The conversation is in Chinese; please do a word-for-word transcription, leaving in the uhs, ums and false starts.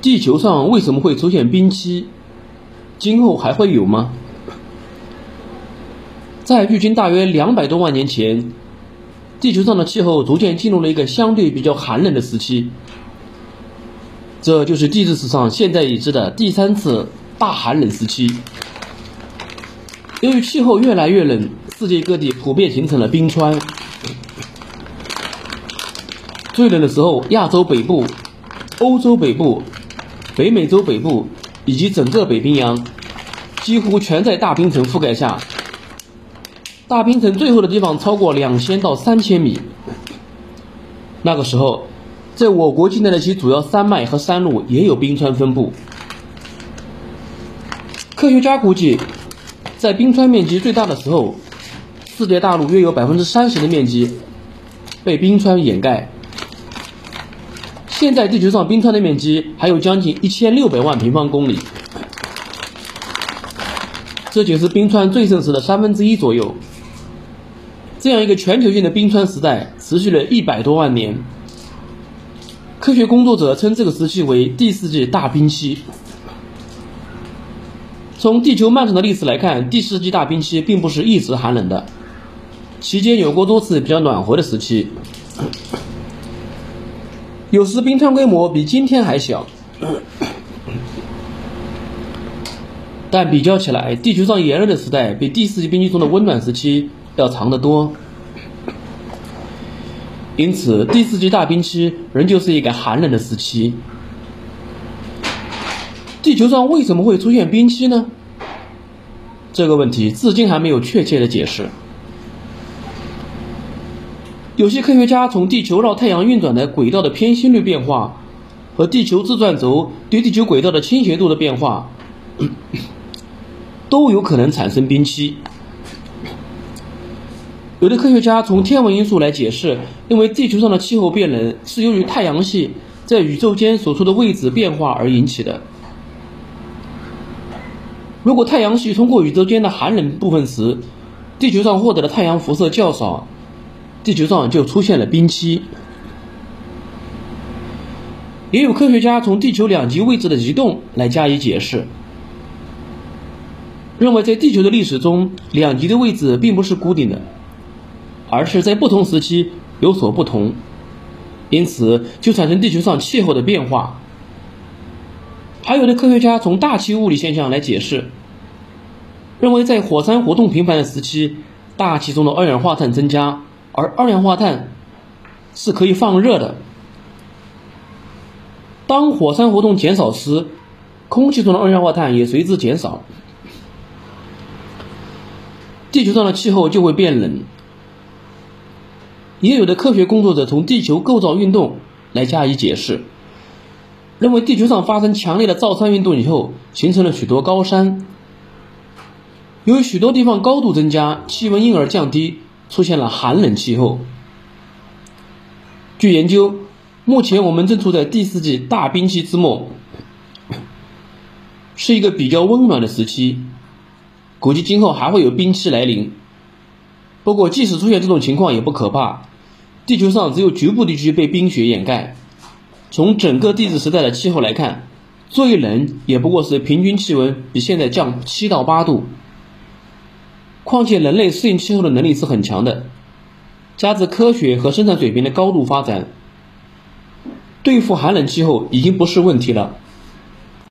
地球上为什么会出现冰期？今后还会有吗？在距今大约两百多万年前，地球上的气候逐渐进入了一个相对比较寒冷的时期，这就是地质史上现在已知的第三次大寒冷时期。由于气候越来越冷，世界各地普遍形成了冰川。最冷的时候，亚洲北部、欧洲北部、北美洲北部以及整个北冰洋几乎全在大冰层覆盖下，大冰层最厚的地方超过两千到三千米。那个时候，在我国境内的其主要山脉和山路也有冰川分布。科学家估计，在冰川面积最大的时候，世界大陆约有百分之三十的面积被冰川掩盖。现在地球上冰川的面积还有将近一千六百万平方公里，这就是冰川最盛时的三分之一左右。这样一个全球性的冰川时代持续了一百多万年，科学工作者称这个时期为第四纪大冰期。从地球漫长的历史来看，第四纪大冰期并不是一直寒冷的，期间有过多次比较暖和的时期。有时冰川规模比今天还小，但比较起来，地球上炎热的时代比第四纪冰期中的温暖时期要长得多。因此，第四纪大冰期仍旧是一个寒冷的时期。地球上为什么会出现冰期呢？这个问题至今还没有确切的解释。有些科学家从地球绕太阳运转的轨道的偏心率变化和地球自转轴对地球轨道的倾斜度的变化都有可能产生冰期。有的科学家从天文因素来解释，认为地球上的气候变冷是由于太阳系在宇宙间所处的位置变化而引起的。如果太阳系通过宇宙间的寒冷部分时，地球上获得的太阳辐射较少，地球上就出现了冰期。也有科学家从地球两极位置的移动来加以解释，认为在地球的历史中，两极的位置并不是固定的，而是在不同时期有所不同，因此就产生地球上气候的变化。还有的科学家从大气物理现象来解释，认为在火山活动频繁的时期，大气中的二氧化碳增加，而二氧化碳是可以放热的。当火山活动减少时，空气中的二氧化碳也随之减少，地球上的气候就会变冷。也有的科学工作者从地球构造运动来加以解释，认为地球上发生强烈的造山运动以后，形成了许多高山，由于许多地方高度增加，气温因而降低，出现了寒冷气候。据研究，目前我们正处在第四纪大冰期之末，是一个比较温暖的时期，估计今后还会有冰期来临。不过即使出现这种情况也不可怕，地球上只有局部地区被冰雪掩盖，从整个地质时代的气候来看，最冷也不过是平均气温比现在降七到八度。况且人类适应气候的能力是很强的，加之科学和生产水平的高度发展，对付寒冷气候已经不是问题了。